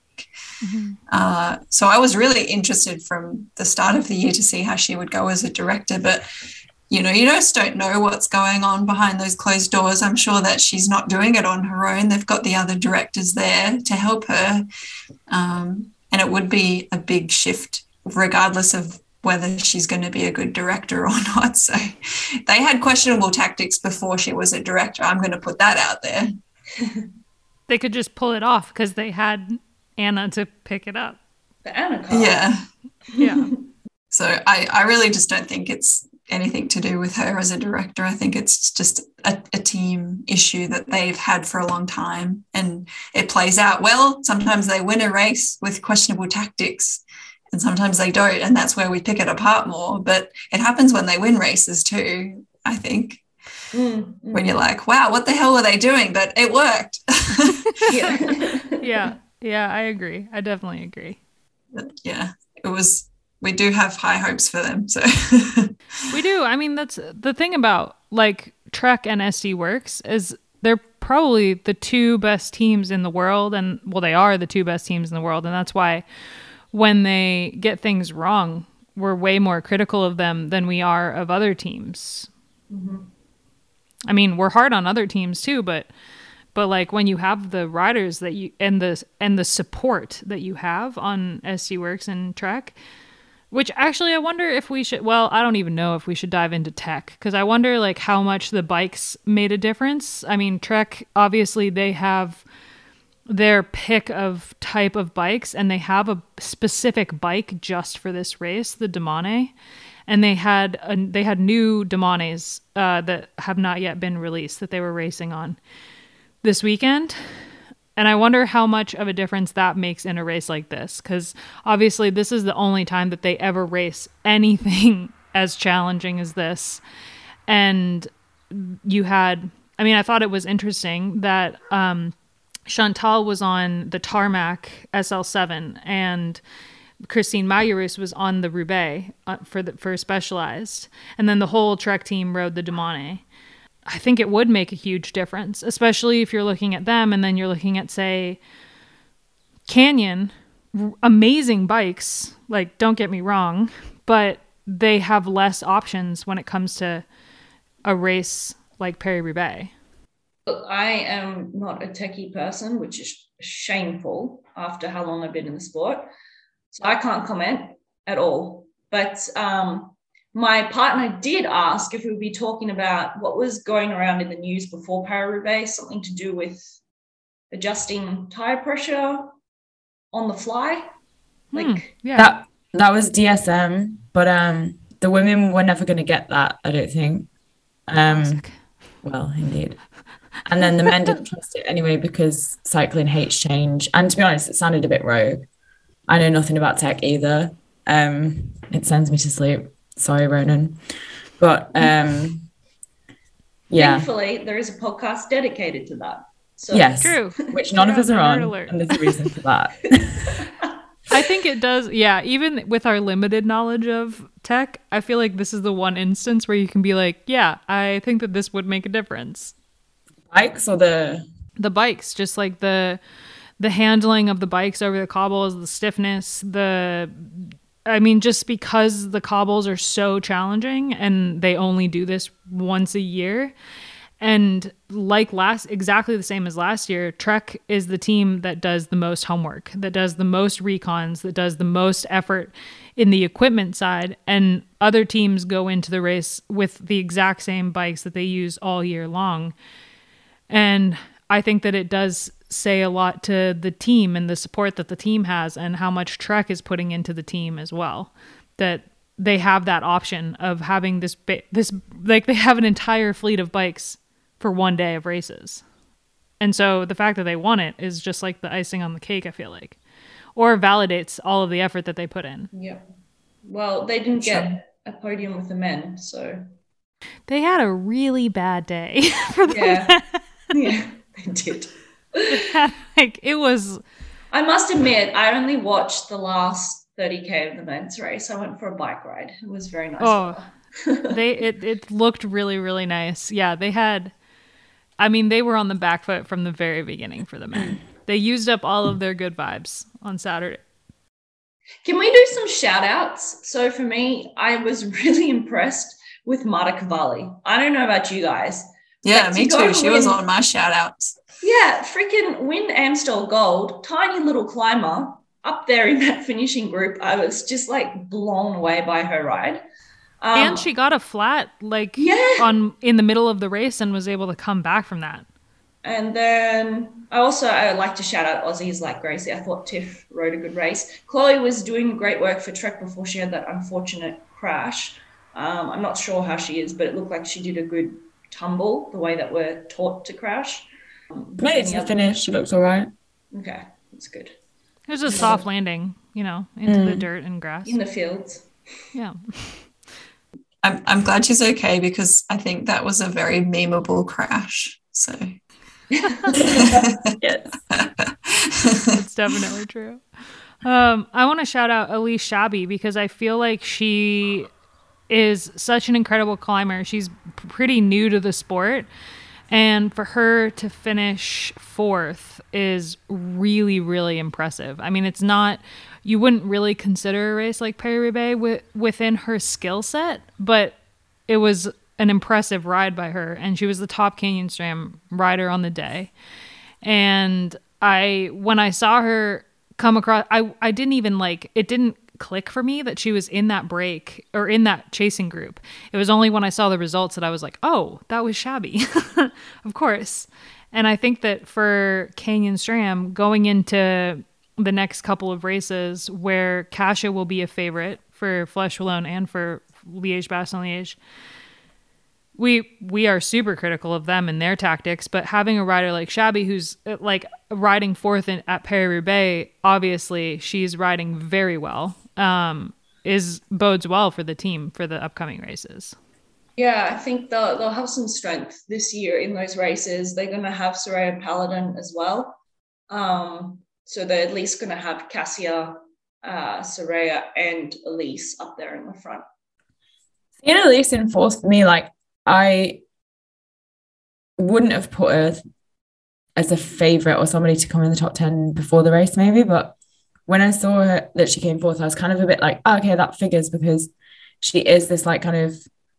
Mm-hmm. Uh, so I was really interested from the start of the year to see how she would go as a director. But, you know, you just don't know what's going on behind those closed doors. I'm sure that she's not doing it on her own. They've got the other directors there to help her. Um, and it would be a big shift regardless of whether she's going to be a good director or not. So they had questionable tactics before she was a director. I'm going to put that out there. They could just pull it off because they had Anna to pick it up. The Anna card. Yeah. Yeah. So I, I really just don't think it's anything to do with her as a director. I think it's just a, a team issue that they've had for a long time, and it plays out well. Sometimes they win a race with questionable tactics, and sometimes they don't, and that's where we pick it apart more. But it happens when they win races too, I think, mm, mm. when you're like, wow, what the hell were they doing? But it worked. yeah. yeah, yeah, I agree. I definitely agree. But yeah, it was, we do have high hopes for them. So we do. I mean, that's the thing about like Trek and S D Works is they're probably the two best teams in the world. And well, they are the two best teams in the world. And that's why when they get things wrong, we're way more critical of them than we are of other teams. Mm-hmm. I mean, we're hard on other teams too, but but like when you have the riders that you and the and the support that you have on S D Works and Trek, which actually I wonder if we should, well, I don't even know if we should dive into tech, because I wonder like how much the bikes made a difference. I mean, Trek, obviously they have their pick of type of bikes, and they have a specific bike just for this race, the Demone, and they had a, they had new Demones uh, that have not yet been released that they were racing on this weekend. And I wonder how much of a difference that makes in a race like this, because obviously this is the only time that they ever race anything as challenging as this. And you had, I mean, I thought it was interesting that um Chantal was on the tarmac S L seven, and Christine Majerus was on the Roubaix uh, for the, for Specialized, and then the whole Trek team rode the Demone. I think it would make a huge difference, especially if you're looking at them and then you're looking at, say, Canyon, r- amazing bikes, like, don't get me wrong, but they have less options when it comes to a race like Paris-Roubaix. I am not a techie person, which is shameful after how long I've been in the sport. So I can't comment at all. But um, my partner did ask if we would be talking about what was going around in the news before Paris-Roubaix, something to do with adjusting tire pressure on the fly. Hmm, like yeah. That that was D S M, but um, the women were never going to get that, I don't think. Um, well, indeed. And then the men didn't trust it anyway because cycling hates change. And to be honest, it sounded a bit rogue. I know nothing about tech either. Um, it sends me to sleep. Sorry, Ronan. But um, Yeah. Thankfully, there is a podcast dedicated to that. So yes, true. Which none of us are on, alert. And there's a reason for that. I think it does. Yeah, even with our limited knowledge of tech, I feel like this is the one instance where you can be like, yeah, I think that this would make a difference. Bikes or the... The bikes, just like the the handling of the bikes over the cobbles, the stiffness, the... I mean, just because the cobbles are so challenging and they only do this once a year. And like last, exactly the same as last year, Trek is the team that does the most homework, that does the most recons, that does the most effort in the equipment side. And other teams go into the race with the exact same bikes that they use all year long. And I think that it does say a lot to the team and the support that the team has and how much Trek is putting into the team as well, that they have that option of having this, ba- this like they have an entire fleet of bikes for one day of races. And so the fact that they won it is just like the icing on the cake, I feel like, or validates all of the effort that they put in. Yeah. Well, they didn't get so. a podium with the men, so. They had a really bad day. For the yeah. Men. Yeah, they did. Yeah, like it was. I must admit, I only watched the last thirty K of the men's race. I went for a bike ride. It was very nice. Oh, they it, it looked really, really nice. Yeah, they had. I mean, they were on the back foot from the very beginning for the men. They used up all of their good vibes on Saturday. Can we do some shout outs? So for me, I was really impressed with Marta Cavalli. I don't know about you guys. Yeah, me too. She win, was on my shout outs. Yeah, freaking win Amstel Gold, tiny little climber up there in that finishing group. I was just like blown away by her ride. Um, and she got a flat like yeah. on in the middle of the race and was able to come back from that. And then I also I like to shout out Aussies like Gracie. I thought Tiff rode a good race. Chloe was doing great work for Trek before she had that unfortunate crash. Um, I'm not sure how she is, but it looked like she did a good tumble the way that we're taught to crash. It's the finish. She looks all right. Okay, that's good. It was a soft landing, you know, into mm. the dirt and grass. In the fields. Yeah. I'm I'm glad she's okay because I think that was a very memeable crash. So. Yes. It's definitely true. Um, I want to shout out Elise Chabbey because I feel like she is such an incredible climber. She's pretty new to the sport. And for her to finish fourth is really, really impressive. I mean, it's not, you wouldn't really consider a race like Paris-Roubaix w- within her skill set, but it was an impressive ride by her. And she was the top Canyon-SRAM rider on the day. And I, when I saw her come across, I, I didn't even like, it didn't click for me that she was in that break or in that chasing group. It was only when I saw the results that I was like, oh, that was Chabbey. Of course. And I think that for Canyon-SRAM going into the next couple of races where Kasia will be a favorite for Flèche Wallonne and for Liège-Bastogne-Liège, we we are super critical of them and their tactics, but having a rider like Chabbey who's like riding fourth in, at Paris-Roubaix, obviously she's riding very well. Um, is bodes well for the team for the upcoming races. Yeah, I think they'll, they'll have some strength this year in those races. They're going to have Soraya Paladin as well. Um, so they're at least going to have Kasia, uh, Soraya, and Elise up there in the front. And Elise in fourth for me, like I wouldn't have put her as a favourite or somebody to come in the top ten before the race maybe, but when I saw her, that she came forth, I was kind of a bit like, oh, okay, that figures because she is this like kind of,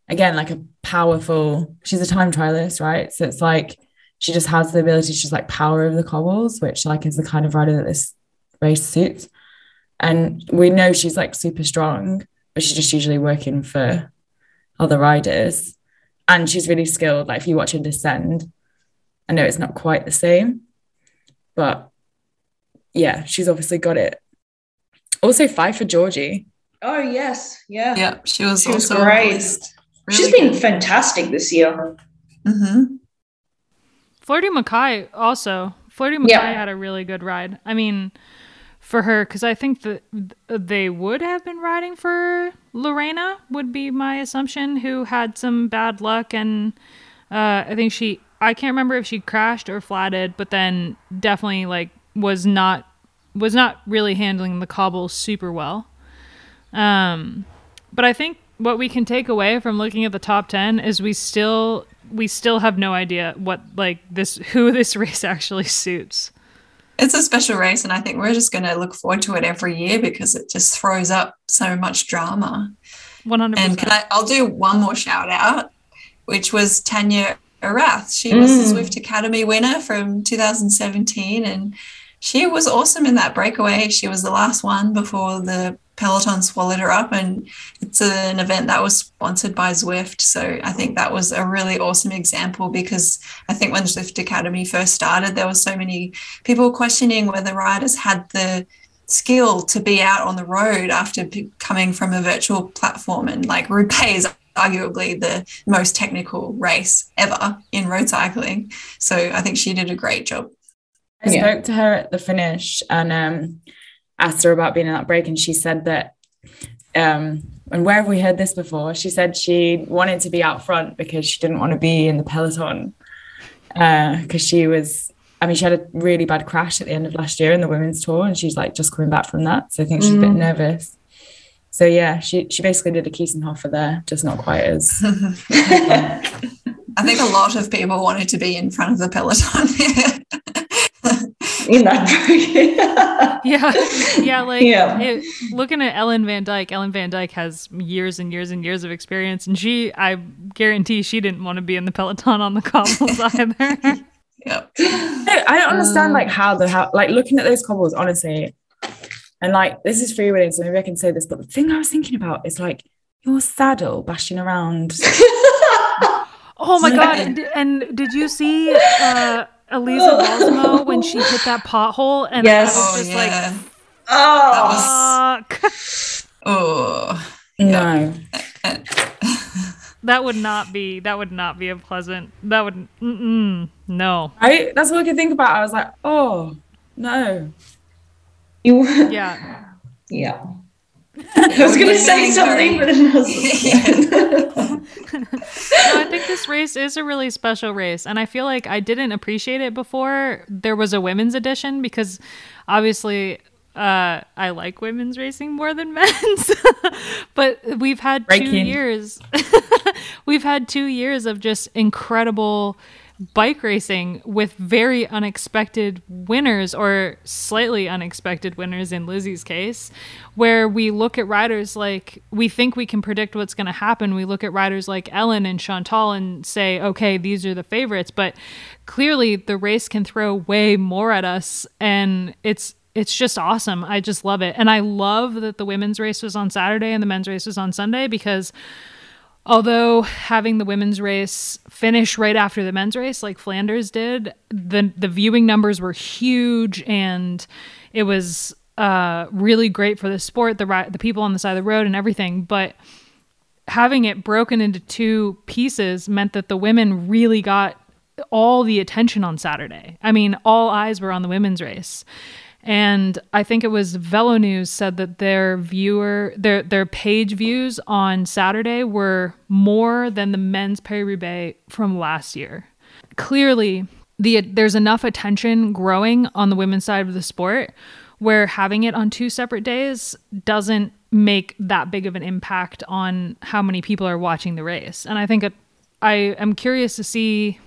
again, like a powerful, she's a time trialist, right? So it's like, she just has the ability to just like power over the cobbles, which like is the kind of rider that this race suits. And we know she's like super strong, but she's just usually working for other riders. And she's really skilled. Like if you watch her descend, I know it's not quite the same, but yeah, she's obviously got it. Also, five for Georgie. Oh, yes. Yeah. Yeah, she was she also was great. Really she's good. Been fantastic this year. Mm-hmm. Floortje Mackaij also. Floortje Mackaij yeah. had a really good ride. I mean, for her, because I think that they would have been riding for Lorena, would be my assumption, who had some bad luck and Uh, I think she, I can't remember if she crashed or flatted, but then definitely like was not, was not really handling the cobbles super well. Um, but I think what we can take away from looking at the top ten is we still, we still have no idea what, like this, who this race actually suits. It's a special race, and I think we're just going to look forward to it every year because it just throws up so much drama. one hundred percent. And can I, I'll do one more shout out, which was Tanya Arath. She mm. was the Zwift Academy winner from two thousand seventeen, and she was awesome in that breakaway. She was the last one before the peloton swallowed her up, and it's an event that was sponsored by Zwift. So I think that was a really awesome example, because I think when Zwift Academy first started, there were so many people questioning whether riders had the skill to be out on the road after p- coming from a virtual platform. And like Roubaix is arguably the most technical race ever in road cycling. So I think she did a great job. I yeah. spoke to her at the finish and um asked her about being in that break, and she said that um and where have we heard this before, she said she wanted to be out front because she didn't want to be in the peloton, uh because she was I mean she had a really bad crash at the end of last year in the women's tour, and she's like just coming back from that, so I think she's mm. a bit nervous. So yeah, she she basically did a Kiesenhofer there, just not quite as I think a lot of people wanted to be in front of the peloton. You know. yeah yeah like yeah. It, looking at Ellen van Dijk Ellen van Dijk has years and years and years of experience, and she I guarantee she didn't want to be in the peloton on the cobbles either. Yep. I don't understand like how the how like looking at those cobbles, honestly, and like this is free running, so maybe I can say this, but the thing I was thinking about is like your saddle bashing around. Oh my god. And, and did you see uh Elisa Balsamo when she hit that pothole? And yes. I was just oh, yeah. like, oh, that was, oh, no. That would not be, that would not be a pleasant, that would, mm-mm, no. I, that's what I could think about. I was like, oh, no. You, yeah. Yeah. I was going to say something, but it wasn't. No, I think this race is a really special race, and I feel like I didn't appreciate it before there was a women's edition, because obviously uh, I like women's racing more than men's. But we've had Breaking. two years. We've had two years of just incredible bike racing with very unexpected winners, or slightly unexpected winners in Lizzie's case, where we look at riders like we think we can predict what's going to happen. We look at riders like Ellen and Chantal and say, okay, these are the favorites, but clearly the race can throw way more at us, and it's it's just awesome. I just love it. And I love that the women's race was on Saturday and the men's race was on Sunday, because although having the women's race finish right after the men's race, like Flanders did, the the viewing numbers were huge, and it was uh, really great for the sport, the ri- the people on the side of the road and everything. But having it broken into two pieces meant that the women really got all the attention on Saturday. I mean, all eyes were on the women's race. And I think it was Velo News said that their viewer, their their page views on Saturday were more than the men's Paris-Roubaix from last year. Clearly, the there's enough attention growing on the women's side of the sport where having it on two separate days doesn't make that big of an impact on how many people are watching the race. And I think it, I am curious to see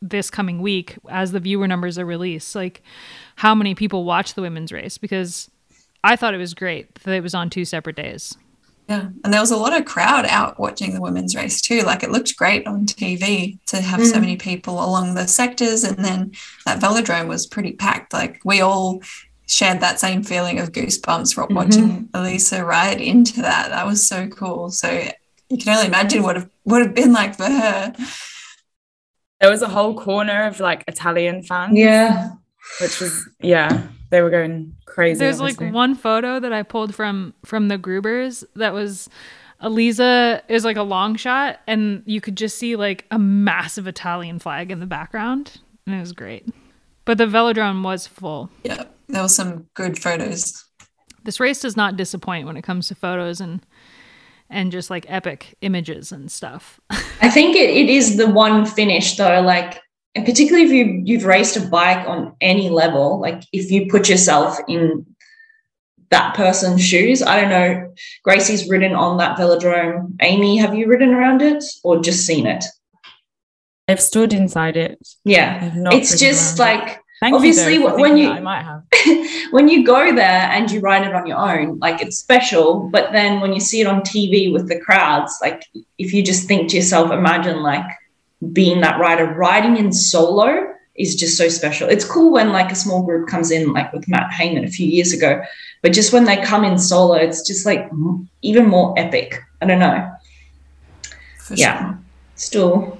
this coming week as the viewer numbers are released, like how many people watch the women's race, because I thought it was great that it was on two separate days. Yeah. And there was a lot of crowd out watching the women's race too. Like it looked great on T V to have mm. so many people along the sectors. And then that velodrome was pretty packed. Like we all shared that same feeling of goosebumps from mm-hmm. watching Elisa ride into that. That was so cool. So you can only imagine what it would have been like for her. There was a whole corner of like Italian fans. Yeah. Which was, yeah, they were going crazy. There's obviously. like one photo that I pulled from from the Grubers that was Elisa, it was like a long shot, and you could just see like a massive Italian flag in the background, and it was great. But the velodrome was full. Yeah, there were some good photos. This race does not disappoint when it comes to photos, and and just like epic images and stuff. I think it, it is the one finish though, like, and particularly if you, you've raced a bike on any level, like if you put yourself in that person's shoes, I don't know, Gracie's ridden on that velodrome. Amy, have you ridden around it or just seen it? I've stood inside it. Yeah. It's just like, it. Thank obviously you though, when you, I might have. When you go there and you ride it on your own, like it's special, but then when you see it on T V with the crowds, like if you just think to yourself, imagine like being that rider, riding in solo is just so special. It's cool when like a small group comes in, like with Matt Heyman a few years ago, but just when they come in solo, it's just like even more epic. I don't know. For yeah. Sure. Still.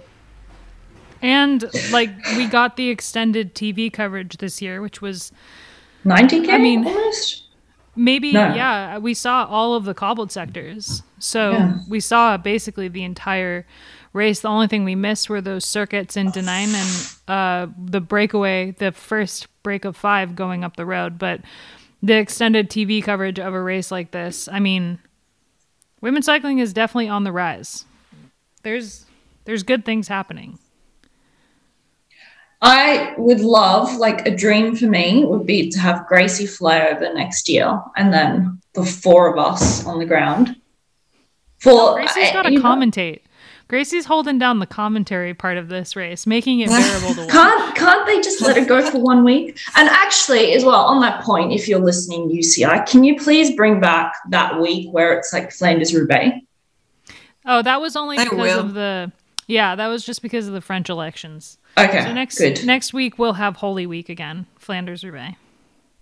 And like we got the extended T V coverage this year, which was ninety K. I mean, almost. Maybe no. Yeah. We saw all of the cobbled sectors, so yeah. We saw basically the entire race. The only thing we missed were those circuits in Denain and uh, the breakaway, the first break of five going up the road. But the extended T V coverage of a race like this, I mean, women's cycling is definitely on the rise. There's there's good things happening. I would love, like a dream for me would be to have Gracie fly over next year and then the four of us on the ground. For no, Gracie's got to commentate. Know? Gracie's holding down the commentary part of this race, making it bearable to watch. Can't, can't they just let it go for one week? And actually, as well, on that point, if you're listening, U C I, can you please bring back that week where it's like Flanders-Roubaix? Oh, that was only I because will. of the... Yeah, that was just because of the French elections. Okay, so next, good. Next week, we'll have Holy Week again, Flanders-Roubaix.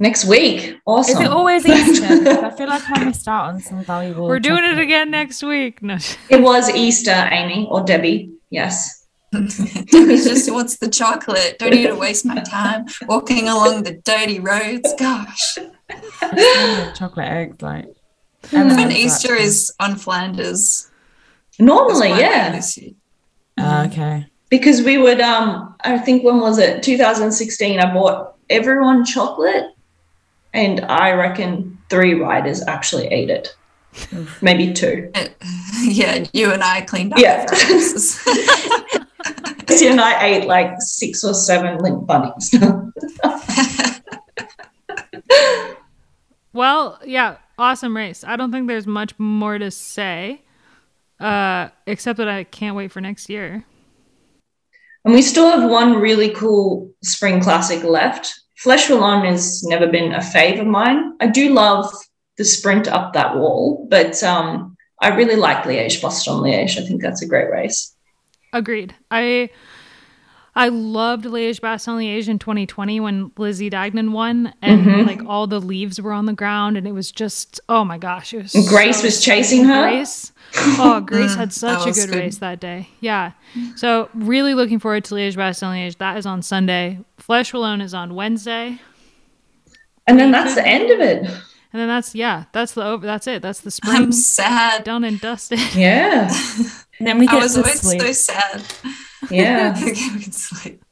Next week? Awesome. Is it always Easter? I feel like I missed out on some valuable... We're doing topic. It again next week. No. It was Easter, Amy, or Debbie. Yes. Debbie just wants the chocolate. Don't need to waste my time walking along the dirty roads. Gosh. Chocolate eggs, like... And Easter is on Flanders. Normally, yeah. Uh, okay. Because we would, um, I think when was it? two thousand sixteen, I bought everyone chocolate and I reckon three riders actually ate it. Maybe two. Yeah, you and I cleaned up. Yeah. You and I ate like six or seven lint bunnies. Well, yeah, awesome race. I don't think there's much more to say uh, except that I can't wait for next year. And we still have one really cool spring classic left. Flèche Wallonne has never been a fave of mine. I do love the sprint up that wall, but um, I really like Liège-Bastogne-Liège. I think that's a great race. Agreed. I I loved Liège-Bastogne-Liège in twenty twenty when Lizzie Deignan won, and mm-hmm. like all the leaves were on the ground, and it was just, oh my gosh, it was. And Grace so was chasing her. Grace. Oh, Grace had such a good, good race that day. Yeah. So really looking forward to Liège-Bastogne-Liège. That is on Sunday. Flèche Wallonne is on Wednesday. And then that's the end of it. And then that's, yeah, that's the over. That's it. That's the spring. I'm sad. Done and dusted. Yeah. And then we get I was always sleep. so sad. Yeah. Okay, we can sleep.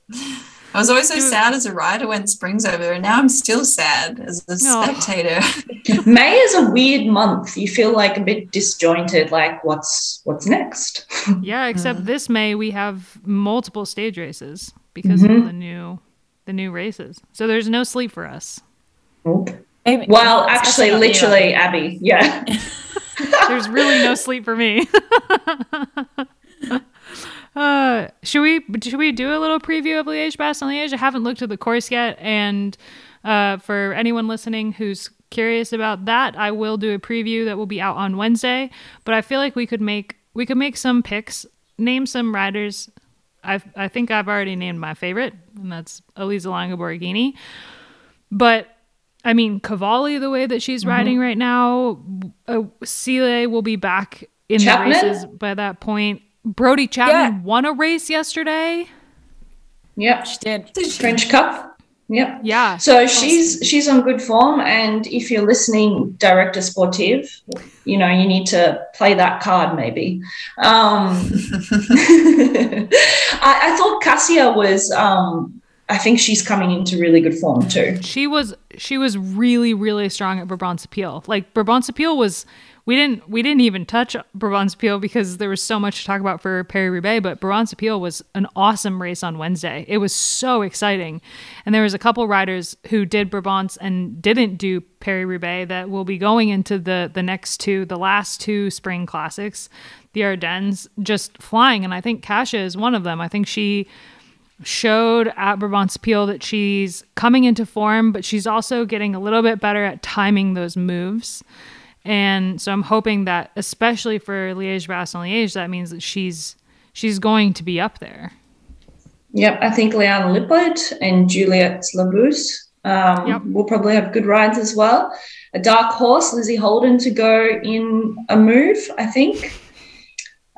I was always so sad as a rider when spring's over, and now I'm still sad as a no. spectator. May is a weird month. You feel like a bit disjointed, like what's what's next? Yeah, except mm. this May we have multiple stage races because mm-hmm. of the new the new races. So there's no sleep for us. Nope. Amy, well, actually, literally, you. Abby. Yeah. There's really no sleep for me. Uh, should we should we do a little preview of Liège-Bastogne-Liège? I haven't looked at the course yet, and uh, for anyone listening who's curious about that, I will do a preview that will be out on Wednesday. But I feel like we could make we could make some picks, name some riders. I I think I've already named my favorite, and that's Elisa Longo Borghini. But I mean, Cavalli, the way that she's mm-hmm. riding right now, uh, Sile will be back in Chapman? the races by that point. Brody Chapman yeah. won a race yesterday. Yep, she did. French Cup. Yep. Yeah. So she's she's on good form, and if you're listening, Director Sportive, you know you need to play that card maybe. Um, I, I thought Kasia was. Um, I think she's coming into really good form too. She was she was really really strong at Brabantse Pijl. Like Brabantse Pijl was. we didn't we didn't even touch Brabantse Pijl because there was so much to talk about for Paris-Roubaix, but Brabantse Pijl was an awesome race on Wednesday. It was so exciting. And there was a couple riders who did Brabantse and didn't do Paris-Roubaix that will be going into the the next two, the last two spring classics, the Ardennes, just flying. And I think Kasia is one of them. I think she showed at Brabantse Pijl that she's coming into form, but she's also getting a little bit better at timing those moves. And so I'm hoping that, especially for Liège-Bastogne-Liège, that means that she's she's going to be up there. Yep, I think Leanne Lippert and Juliette Labrousse um, yep. will probably have good rides as well. A dark horse, Lizzie Holden, to go in a move, I think.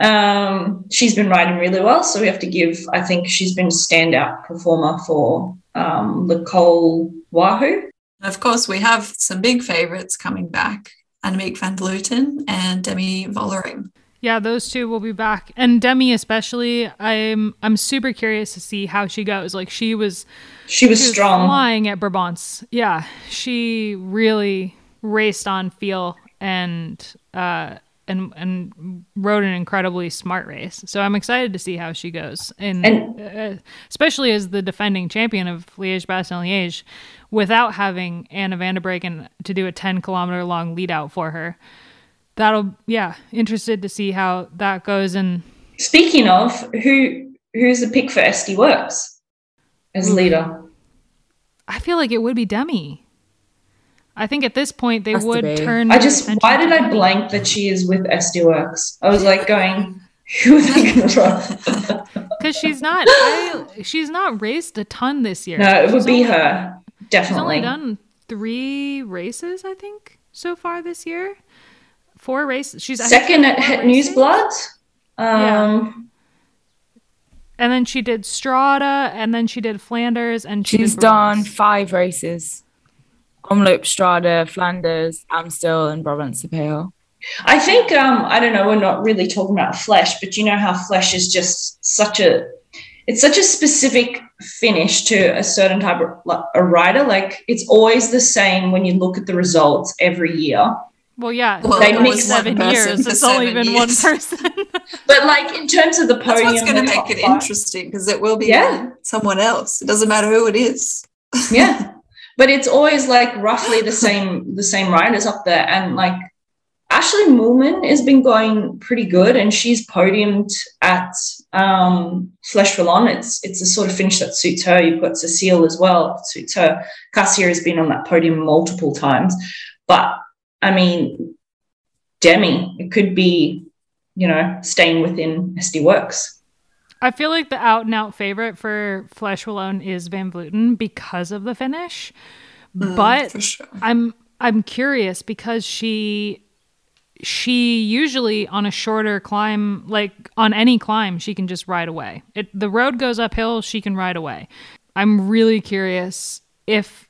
Um, she's been riding really well, so we have to give, I think she's been a standout performer for um, Lecole Wahoo. Of course, we have some big favourites coming back, Annemiek van Vleuten and Demi Vollering. Yeah, those two will be back. And Demi especially, I'm I'm super curious to see how she goes. Like she was She was, she was strong. Flying at Brabantse. Yeah, she really raced on feel and uh and and rode an incredibly smart race. So I'm excited to see how she goes. And, and uh, especially as the defending champion of Liège-Bastogne-Liège, without having Anna van der Breggen to do a ten kilometer long lead out for her. That'll, yeah, interested to see how that goes. And speaking of, who who's the pick for S D Works as leader? I feel like it would be Demi. I think at this point they would turn. I just, why did I blank that she is with S D Works? I was like going, who is that going to run? Because she's not, I, she's not raced a ton this year. No, it would be her, definitely. She's only done three races, I think, so far this year. Four races. She's second at Het Nieuwsblad. Um, yeah. And then she did Strada, and then she did Flanders, and she she's did done five races. Omloop, Strade, Flanders, Amstel, and Brabantse Pijl. I think, um, I don't know, we're not really talking about Flèche, but you know how Flèche is just such a, it's such a specific finish to a certain type of like, a rider. Like, it's always the same when you look at the results every year. Well, yeah, well, they mix seven years. It's only been one person. But, like, in terms of the podium. That's what's going to make it interesting, because it will be yeah. someone else. It doesn't matter who it is. Yeah. But it's always like roughly the same the same riders up there. And like Ashley Moolman has been going pretty good, and she's podiumed at um, Flèche Wallonne. It's it's the sort of finish that suits her. You've got Cecile as well, suits her. Kasia has been on that podium multiple times. But, I mean, Demi, it could be, you know, staying within S D Works. I feel like the out-and-out favorite for Flèche Wallonne is Van Vleuten because of the finish. Mm, but for sure. I'm I'm curious because she she usually on a shorter climb, like on any climb, she can just ride away. It, the road goes uphill, she can ride away. I'm really curious if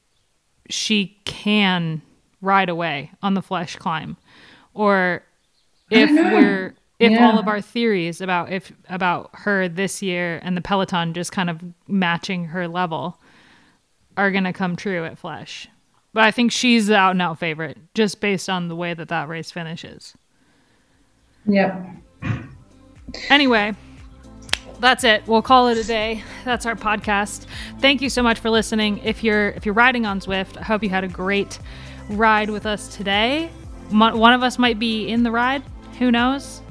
she can ride away on the Flèche climb, or if we're... If yeah. all of our theories about if about her this year and the Peloton just kind of matching her level are going to come true at Flèche. But I think she's the out-and-out favorite just based on the way that that race finishes. Yep. Anyway, that's it. We'll call it a day. That's our podcast. Thank you so much for listening. If you're if you're riding on Zwift, I hope you had a great ride with us today. One of us might be in the ride. Who knows?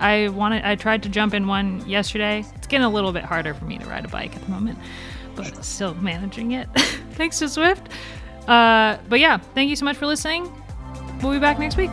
I wanted. I tried to jump in one yesterday. It's getting a little bit harder for me to ride a bike at the moment, but still managing it. Thanks to Zwift. Uh, but yeah, thank you so much for listening. We'll be back next week.